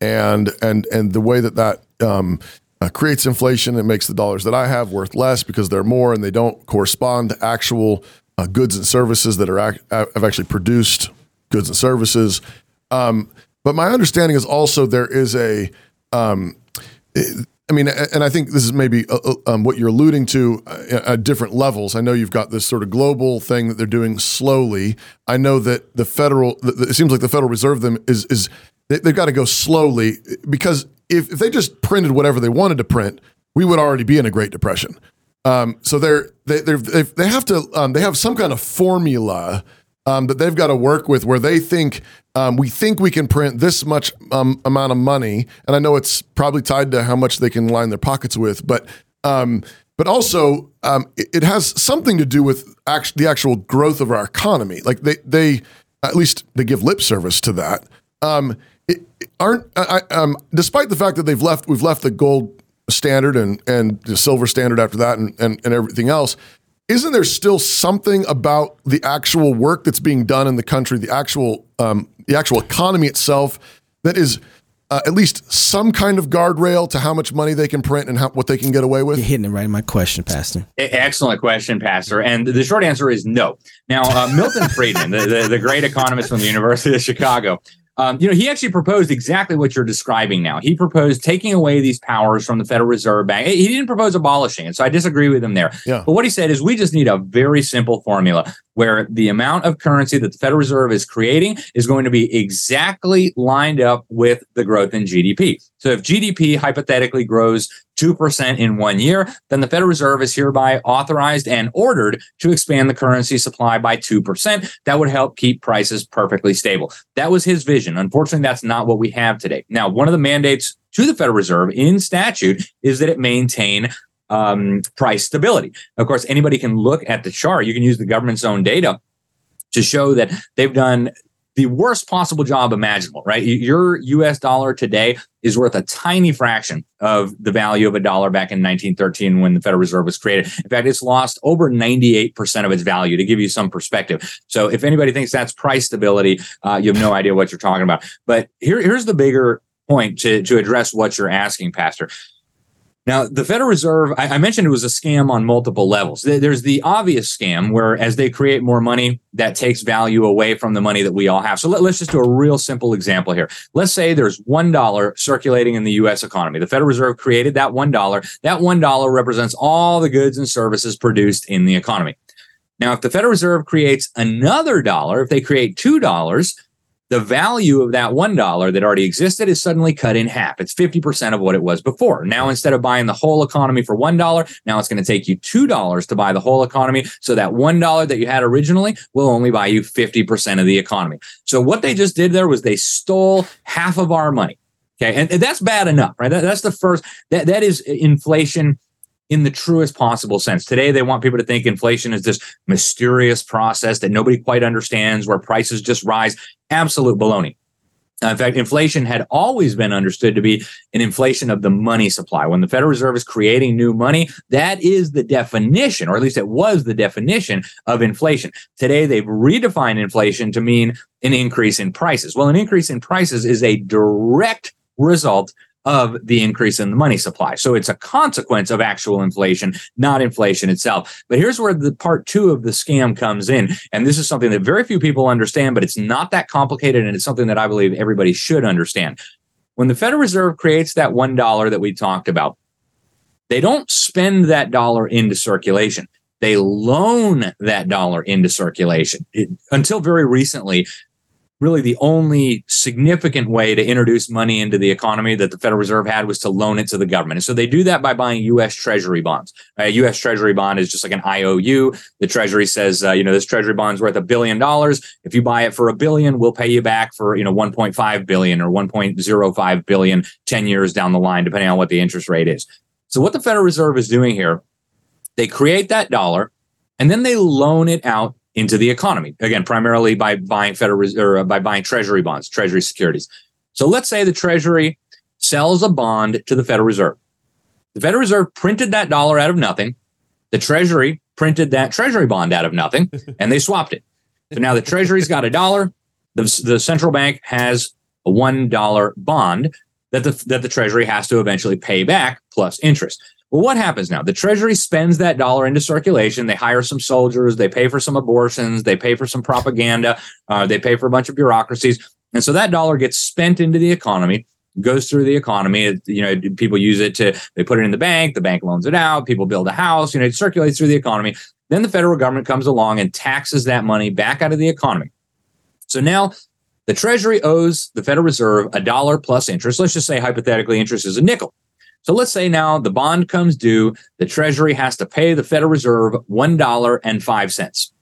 and, and, and the way that that um, uh, creates inflation. It makes the dollars that I have worth less because they're more and they don't correspond to actual uh, goods and services that are ac- have actually produced goods and services. Um But my understanding is also there is a, um, I mean, and I think this is maybe uh, um, what you're alluding to uh, at different levels. I know you've got this sort of global thing that they're doing slowly. I know that the federal, it seems like the Federal Reserve them is is they've got to go slowly because if, if they just printed whatever they wanted to print, we would already be in a Great Depression. Um, so they're they they they have to um, they have some kind of formula um, that they've got to work with where they think. Um, we think we can print this much um, amount of money, and I know it's probably tied to how much they can line their pockets with, but um, but also um, it, it has something to do with act- the actual growth of our economy. Like they, they at least they give lip service to that. Um, it, it aren't I, um, despite the fact that they've left, we've left the gold standard and and the silver standard after that, and and, and everything else. Isn't there still something about the actual work that's being done in the country, the actual um, the actual economy itself, that is uh, at least some kind of guardrail to how much money they can print and how, what they can get away with? You're hitting it right in my question, Pastor. Excellent question, Pastor. And the short answer is no. Now, uh, Milton Friedman, the, the, the great economist from the University of Chicago, Um, you know, he actually proposed exactly what you're describing now. He proposed taking away these powers from the Federal Reserve Bank. He didn't propose abolishing it, so I disagree with him there. Yeah. But what he said is we just need a very simple formula where the amount of currency that the Federal Reserve is creating is going to be exactly lined up with the growth in G D P. So if G D P hypothetically grows two percent in one year, then the Federal Reserve is hereby authorized and ordered to expand the currency supply by two percent. That would help keep prices perfectly stable. That was his vision. Unfortunately, that's not what we have today. Now, one of the mandates to the Federal Reserve in statute is that it maintain um, price stability. Of course, anybody can look at the chart. You can use the government's own data to show that they've done the worst possible job imaginable, right? Your U S dollar today is worth a tiny fraction of the value of a dollar back in nineteen thirteen when the Federal Reserve was created. In fact, it's lost over ninety-eight percent of its value, to give you some perspective. So if anybody thinks that's price stability, uh, you have no idea what you're talking about. But here, here's the bigger point to, to address what you're asking, Pastor. Now, the Federal Reserve, I, I mentioned it was a scam on multiple levels. There's the obvious scam where as they create more money, that takes value away from the money that we all have. So let, let's just do a real simple example here. Let's say there's one dollar circulating in the U S economy. The Federal Reserve created that one dollar. That one dollar represents all the goods and services produced in the economy. Now, if the Federal Reserve creates another dollar, if they create two dollars, the value of that one dollar that already existed is suddenly cut in half. It's fifty percent of what it was before. Now, instead of buying the whole economy for one dollar, now it's going to take you two dollars to buy the whole economy. So that one dollar that you had originally will only buy you fifty percent of the economy. So what they just did there was they stole half of our money. Okay. And that's bad enough, right? That's the first, that, that is inflation in the truest possible sense. Today, they want people to think inflation is this mysterious process that nobody quite understands where prices just rise. Absolute baloney. Uh, in fact, inflation had always been understood to be an inflation of the money supply. When the Federal Reserve is creating new money, that is the definition, or at least it was the definition of inflation. Today, they've redefined inflation to mean an increase in prices. Well, an increase in prices is a direct result of the increase in the money supply. So it's a consequence of actual inflation, not inflation itself. But here's where the part two of the scam comes in. And this is something that very few people understand, but it's not that complicated. And it's something that I believe everybody should understand. When the Federal Reserve creates that one dollar that we talked about, they don't spend that dollar into circulation. They loan that dollar into circulation. It, until very recently, really the only significant way to introduce money into the economy that the Federal Reserve had was to loan it to the government. And so they do that by buying U S Treasury bonds. A U S Treasury bond is just like an I O U. The Treasury says, uh, you know, this Treasury bond's worth a billion dollars. If you buy it for a billion, we'll pay you back for, you know, one point five billion or one point zero five billion ten years down the line, depending on what the interest rate is. So what the Federal Reserve is doing here, they create that dollar and then they loan it out into the economy, again, primarily by buying Federal Reserve, or by buying Treasury bonds, Treasury securities. So let's say the Treasury sells a bond to the Federal Reserve. The Federal Reserve printed that dollar out of nothing. The Treasury printed that Treasury bond out of nothing, and they swapped it. So now the Treasury's got a dollar. The, the central bank has a one dollar bond that the, that the Treasury has to eventually pay back plus interest. Well, what happens now? The Treasury spends that dollar into circulation. They hire some soldiers. They pay for some abortions. They pay for some propaganda. Uh, they pay for a bunch of bureaucracies. And so that dollar gets spent into the economy, goes through the economy. It, you know, people use it to, they put it in the bank. The bank loans it out. People build a house. You know, it circulates through the economy. Then the federal government comes along and taxes that money back out of the economy. So now the Treasury owes the Federal Reserve a dollar plus interest. Let's just say hypothetically interest is a nickel. So let's say now the bond comes due, the Treasury has to pay the Federal Reserve one dollar and five cents.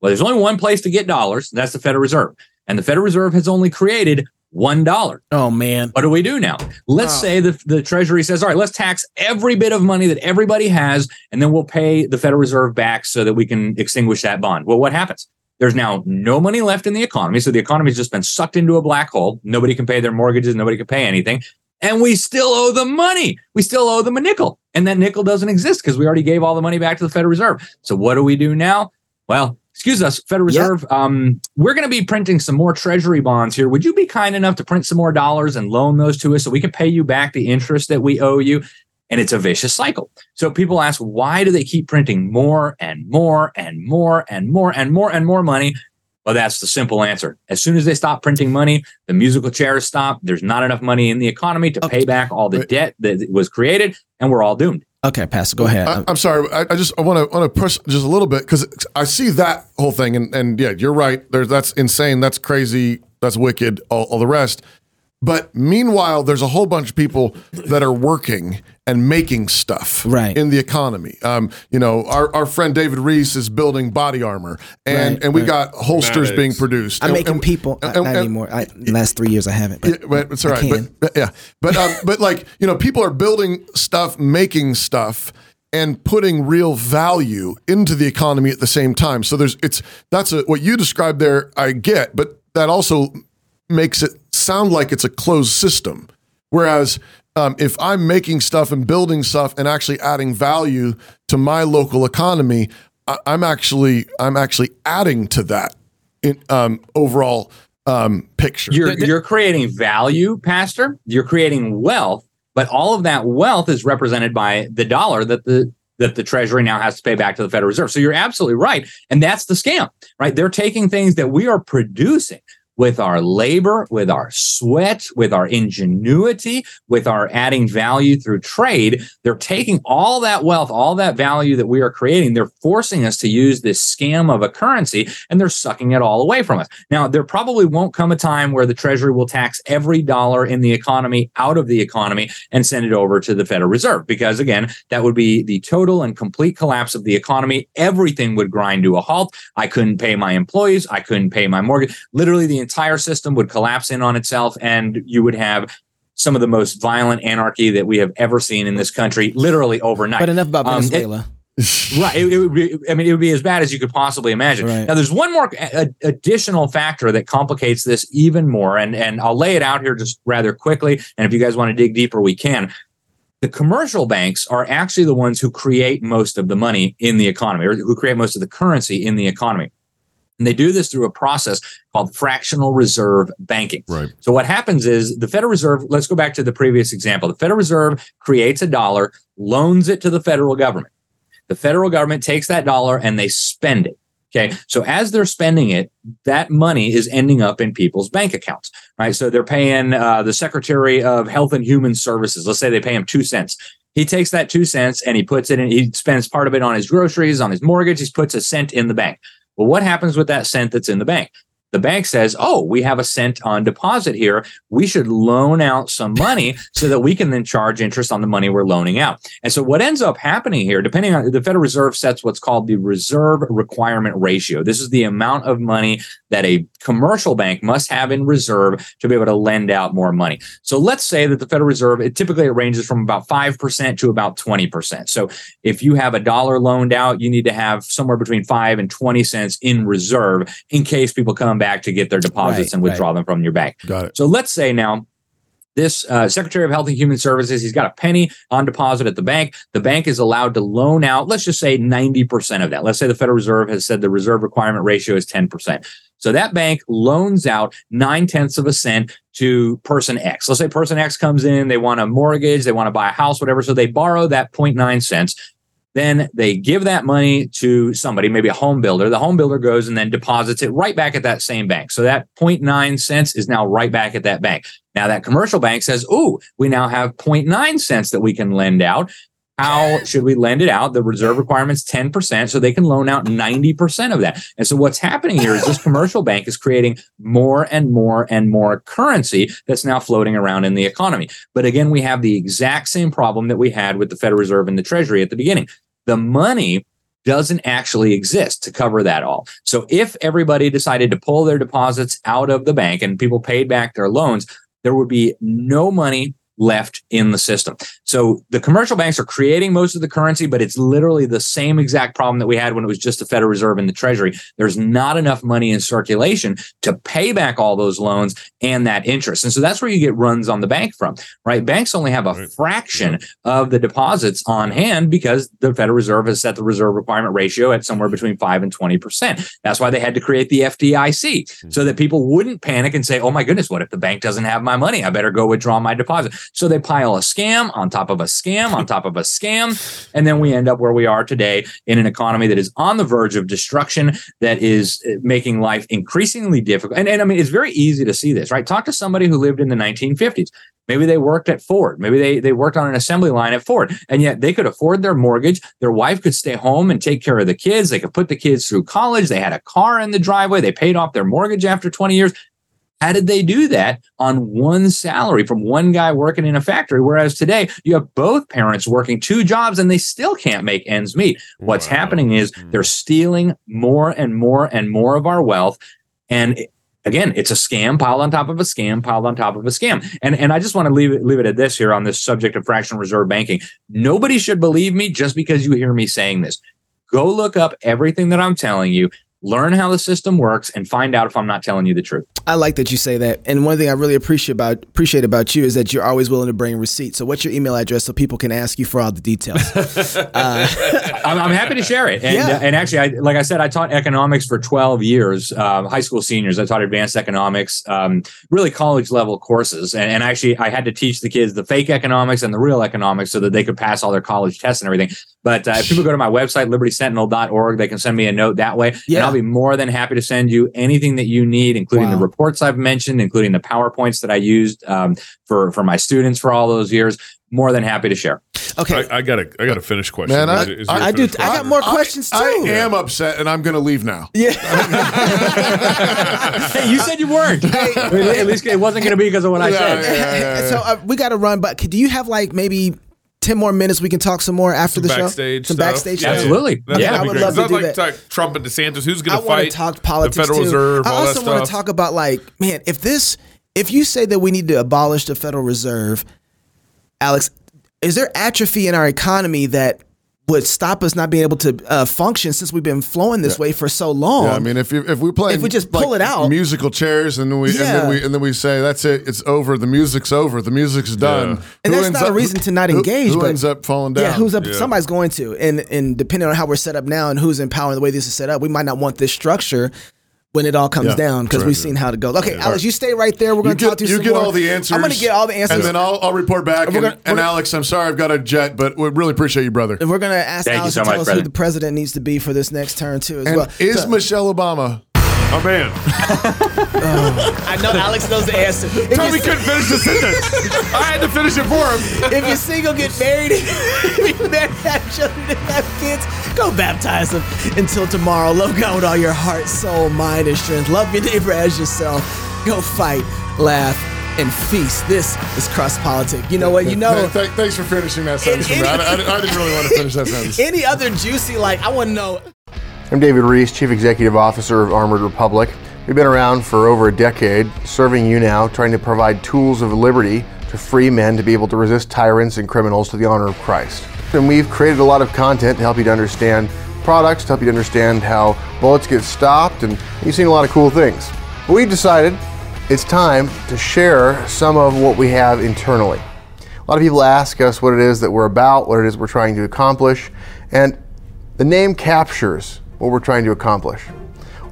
Well, there's only one place to get dollars, and that's the Federal Reserve. And the Federal Reserve has only created one dollar. Oh, man. What do we do now? Let's oh. say the, the Treasury says, all right, let's tax every bit of money that everybody has, and then we'll pay the Federal Reserve back so that we can extinguish that bond. Well, what happens? There's now no money left in the economy, so the economy's just been sucked into a black hole. Nobody can pay their mortgages. Nobody can pay anything. And we still owe them money. We still owe them a nickel. And that nickel doesn't exist because we already gave all the money back to the Federal Reserve. So what do we do now? Well, excuse us, Federal Reserve, yep. um, we're going to be printing some more Treasury bonds here. Would you be kind enough to print some more dollars and loan those to us so we can pay you back the interest that we owe you? And it's a vicious cycle. So people ask, why do they keep printing more and more and more and more and more and more money? Well, that's the simple answer. As soon as they stop printing money, the musical chairs stop. There's not enough money in the economy to pay back all the debt that was created, and we're all doomed. Okay, Pastor, go ahead. I, I'm sorry. I, I just I want to want to push just a little bit because I see that whole thing, and, and yeah, you're right. There's that's insane. That's crazy. That's wicked. All, all the rest. But meanwhile, there's a whole bunch of people that are working and making stuff right. in the economy. Um, you know, our, our friend David Reese is building body armor, and, right, and we right. got holsters being produced. I'm and, making and, people. And, and, I, I need more. I, the last three years I haven't. But yeah, but it's all right. But, but yeah, but um, but like you know, people are building stuff, making stuff, and putting real value into the economy at the same time. So there's it's that's a, what you described there. I get, but that also makes it sound like it's a closed system. Whereas um, if I'm making stuff and building stuff and actually adding value to my local economy, I- I'm actually I'm actually adding to that in, um, overall um, picture. You're, you're creating value, Pastor. You're creating wealth, but all of that wealth is represented by the dollar that the that the Treasury now has to pay back to the Federal Reserve. So you're absolutely right. And that's the scam, right? They're taking things that we are producing with our labor, with our sweat, with our ingenuity, with our adding value through trade. They're taking all that wealth, all that value that we are creating. They're forcing us to use this scam of a currency, and they're sucking it all away from us. Now, there probably won't come a time where the Treasury will tax every dollar in the economy out of the economy and send it over to the Federal Reserve, because, again, that would be the total and complete collapse of the economy. Everything would grind to a halt. I couldn't pay my employees. I couldn't pay my mortgage. Literally, the entire system would collapse in on itself, and you would have some of the most violent anarchy that we have ever seen in this country, literally overnight. But enough about Venezuela. Um, right. It, it would be, I mean, it would be as bad as you could possibly imagine. Right. Now, there's one more a, additional factor that complicates this even more, and, and I'll lay it out here just rather quickly, and if you guys want to dig deeper, we can. The commercial banks are actually the ones who create most of the money in the economy, or who create most of the currency in the economy. And they do this through a process called fractional reserve banking. Right. So what happens is the Federal Reserve, let's go back to the previous example. The Federal Reserve creates a dollar, loans it to the federal government. The federal government takes that dollar and they spend it. Okay. So as they're spending it, that money is ending up in people's bank accounts, right? So they're paying uh, the Secretary of Health and Human Services. Let's say they pay him two cents. He takes that two cents and he puts it in, he spends part of it on his groceries, on his mortgage. He puts a cent in the bank. Well, what happens with that cent that's in the bank? The bank says, oh, we have a cent on deposit here. We should loan out some money so that we can then charge interest on the money we're loaning out. And so what ends up happening here, depending on the Federal Reserve sets what's called the reserve requirement ratio. This is the amount of money that a commercial bank must have in reserve to be able to lend out more money. So let's say that the Federal Reserve, it typically ranges from about five percent to about twenty percent. So if you have a dollar loaned out, you need to have somewhere between five and twenty cents in reserve in case people come back to get their deposits right, and withdraw right. them from your bank. Got it. So let's say now this uh, Secretary of Health and Human Services, he's got a penny on deposit at the bank. The bank is allowed to loan out, let's just say ninety percent of that. Let's say the Federal Reserve has said the reserve requirement ratio is ten percent. So that bank loans out nine-tenths of a cent to person X. Let's say person X comes in, they want a mortgage, they want to buy a house, whatever. So they borrow that zero point nine cents. Then they give that money to somebody, maybe a home builder. The home builder goes and then deposits it right back at that same bank. So that zero point nine cents is now right back at that bank. Now that commercial bank says, oh, we now have zero point nine cents that we can lend out. How should we lend it out? The reserve requirement's ten percent, so they can loan out ninety percent of that. And so what's happening here is this commercial bank is creating more and more and more currency that's now floating around in the economy. But again, we have the exact same problem that we had with the Federal Reserve and the Treasury at the beginning. The money doesn't actually exist to cover that all. So if everybody decided to pull their deposits out of the bank and people paid back their loans, there would be no money left in the system. So the commercial banks are creating most of the currency, but it's literally the same exact problem that we had when it was just the Federal Reserve and the Treasury. There's not enough money in circulation to pay back all those loans and that interest. And so that's where you get runs on the bank from, right? Banks only have a right. fraction yeah. of the deposits on hand because the Federal Reserve has set the reserve requirement ratio at somewhere between five and twenty percent. That's why they had to create the F D I C mm-hmm. so that people wouldn't panic and say, oh my goodness, what if the bank doesn't have my money? I better go withdraw my deposit. So they pile a scam on top of a scam on top of a scam. And then we end up where we are today in an economy that is on the verge of destruction, that is making life increasingly difficult. And, and I mean, it's very easy to see this, right? Talk to somebody who lived in the nineteen fifties. Maybe they worked at Ford. Maybe they, they worked on an assembly line at Ford. And yet they could afford their mortgage. Their wife could stay home and take care of the kids. They could put the kids through college. They had a car in the driveway. They paid off their mortgage after twenty years. How did they do that on one salary from one guy working in a factory? Whereas today you have both parents working two jobs and they still can't make ends meet. What's wow. happening is they're stealing more and more and more of our wealth. And it, again, it's a scam piled on top of a scam piled on top of a scam. And, and I just want to leave it, leave it at this here on this subject of fractional reserve banking. Nobody should believe me just because you hear me saying this. Go look up everything that I'm telling you. learn how the system works, and find out if I'm not telling you the truth. I like that you say that. And one thing I really appreciate about appreciate about you is that you're always willing to bring receipts. So what's your email address so people can ask you for all the details? uh, I'm, I'm happy to share it. And, yeah. uh, and actually, I, like I said, I taught economics for twelve years, um, high school seniors. I taught advanced economics, um, really college level courses. And, and actually, I had to teach the kids the fake economics and the real economics so that they could pass all their college tests and everything. But uh, if people go to my website, liberty sentinel dot org, they can send me a note that way. Yeah. And I'll be more than happy to send you anything that you need, including wow. the reports I've mentioned, including the PowerPoints that I used um, for, for my students for all those years. More than happy to share. Okay, I, I got a I got a finished question. Man, I, is, is I, I do. Question? I got more I, questions too. I am upset, and I'm going to leave now. Yeah. Hey, you said you weren't. Hey, at least it wasn't going to be because of what I yeah, said. Yeah, yeah, yeah. So uh, we got to run, but do you have like maybe ten more minutes we can talk some more after some the backstage show? Some stuff. backstage yeah. stuff. Absolutely. That's yeah, I would great. love to do like that. Talk Trump and DeSantis. Who's going to fight? I want to talk politics, the Federal Reserve, too. I also want to talk about like, man, if this, if you say that we need to abolish the Federal Reserve, Alex, is there atrophy in our economy that would stop us not being able to uh, function since we've been flowing this yeah. way for so long? Yeah, I mean, if you, if we're playing, if we just pull like, it out, musical chairs, and we, yeah. and then we and then we say that's it, it's over, the music's over, the music's done, yeah. and who that's not up, a reason to not engage. Who, who but, ends up falling down? Yeah, who's up? Yeah. Somebody's going to, and and depending on how we're set up now and who's in power and the way this is set up, we might not want this structure when it all comes yeah, down, because right, we've yeah. seen how to go. Okay, yeah, Alex, right. you stay right there. We're going to talk to you some more. You get all the answers. I'm going to get all the answers. And then I'll, I'll report back. And, gonna, and, and Alex, I'm sorry I've got a jet, but we really appreciate you, brother. And we're going to ask Thank Alex so to tell us brother. who the president needs to be for this next turn, too, as and well. Is so, Michelle Obama a man? Oh. I know Alex knows the answer. Tommy couldn't finish the sentence. I had to finish it for him. If you're single, get married. If you're married, have children, have kids, go baptize them. Until tomorrow, love God with all your heart, soul, mind, and strength. Love your neighbor as yourself. Go fight, laugh, and feast. This is CrossPolitic. You know what? You know. Man, th- thanks for finishing that sentence. Any, I, I, I didn't really want to finish that sentence. Any other juicy, like, I want to know. I'm David Reese, Chief Executive Officer of Armored Republic. We've been around for over a decade, serving you now, trying to provide tools of liberty to free men to be able to resist tyrants and criminals to the honor of Christ. And we've created a lot of content to help you to understand products, to help you to understand how bullets get stopped, and you've seen a lot of cool things. But we've decided it's time to share some of what we have internally. A lot of people ask us what it is that we're about, what it is we're trying to accomplish, and the name captures what we're trying to accomplish.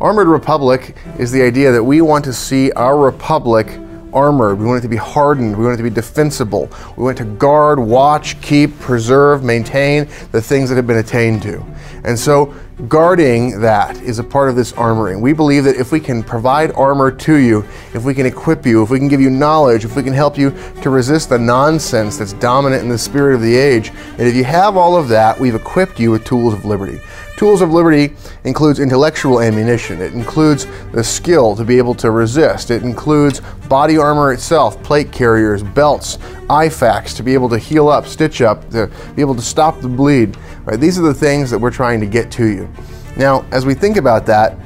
Armored Republic is the idea that we want to see our republic armored. We want it to be hardened. We want it to be defensible. We want to guard, watch, keep, preserve, maintain the things that have been attained to. And so guarding that is a part of this armoring. We believe that if we can provide armor to you, if we can equip you, if we can give you knowledge, if we can help you to resist the nonsense that's dominant in the spirit of the age, and if you have all of that, we've equipped you with tools of liberty. Tools of liberty includes intellectual ammunition. It includes the skill to be able to resist. It includes body armor itself, plate carriers, belts, I FACs to be able to heal up, stitch up, to be able to stop the bleed. Right? These are the things that we're trying to get to you. Now, as we think about that,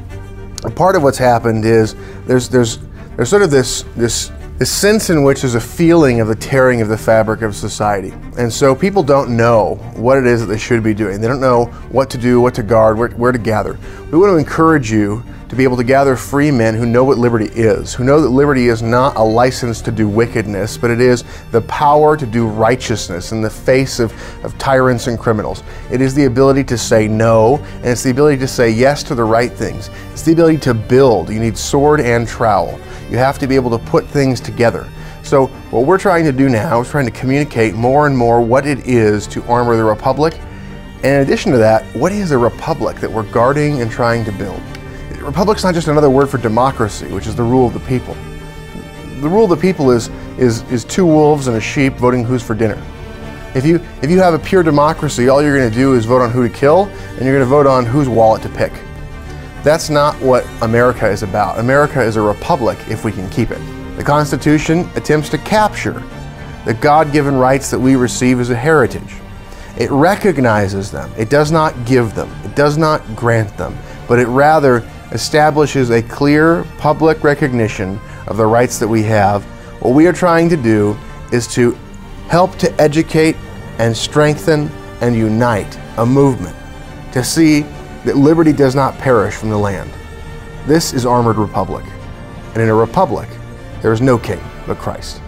a part of what's happened is there's there's there's sort of this this this sense in which there's a feeling of the tearing of the fabric of society. And so people don't know what it is that they should be doing. They don't know what to do, what to guard, where, where to gather. We want to encourage you to be able to gather free men who know what liberty is, who know that liberty is not a license to do wickedness, but it is the power to do righteousness in the face of, of tyrants and criminals. It is the ability to say no, and it's the ability to say yes to the right things. It's the ability to build. You need sword and trowel. You have to be able to put things together. So what we're trying to do now is trying to communicate more and more what it is to armor the republic. And in addition to that, what is the republic that we're guarding and trying to build? Republic's not just another word for democracy, which is the rule of the people. The rule of the people is is is two wolves and a sheep voting who's for dinner. If you if you have a pure democracy, all you're going to do is vote on who to kill, and you're going to vote on whose wallet to pick. That's not what America is about. America is a republic if we can keep it. The Constitution attempts to capture the God-given rights that we receive as a heritage. It recognizes them. It does not give them. It does not grant them, but it rather establishes a clear public recognition of the rights that we have. What we are trying to do is to help to educate and strengthen and unite a movement to see that liberty does not perish from the land. This is Armored Republic, and in a republic, there is no king but Christ.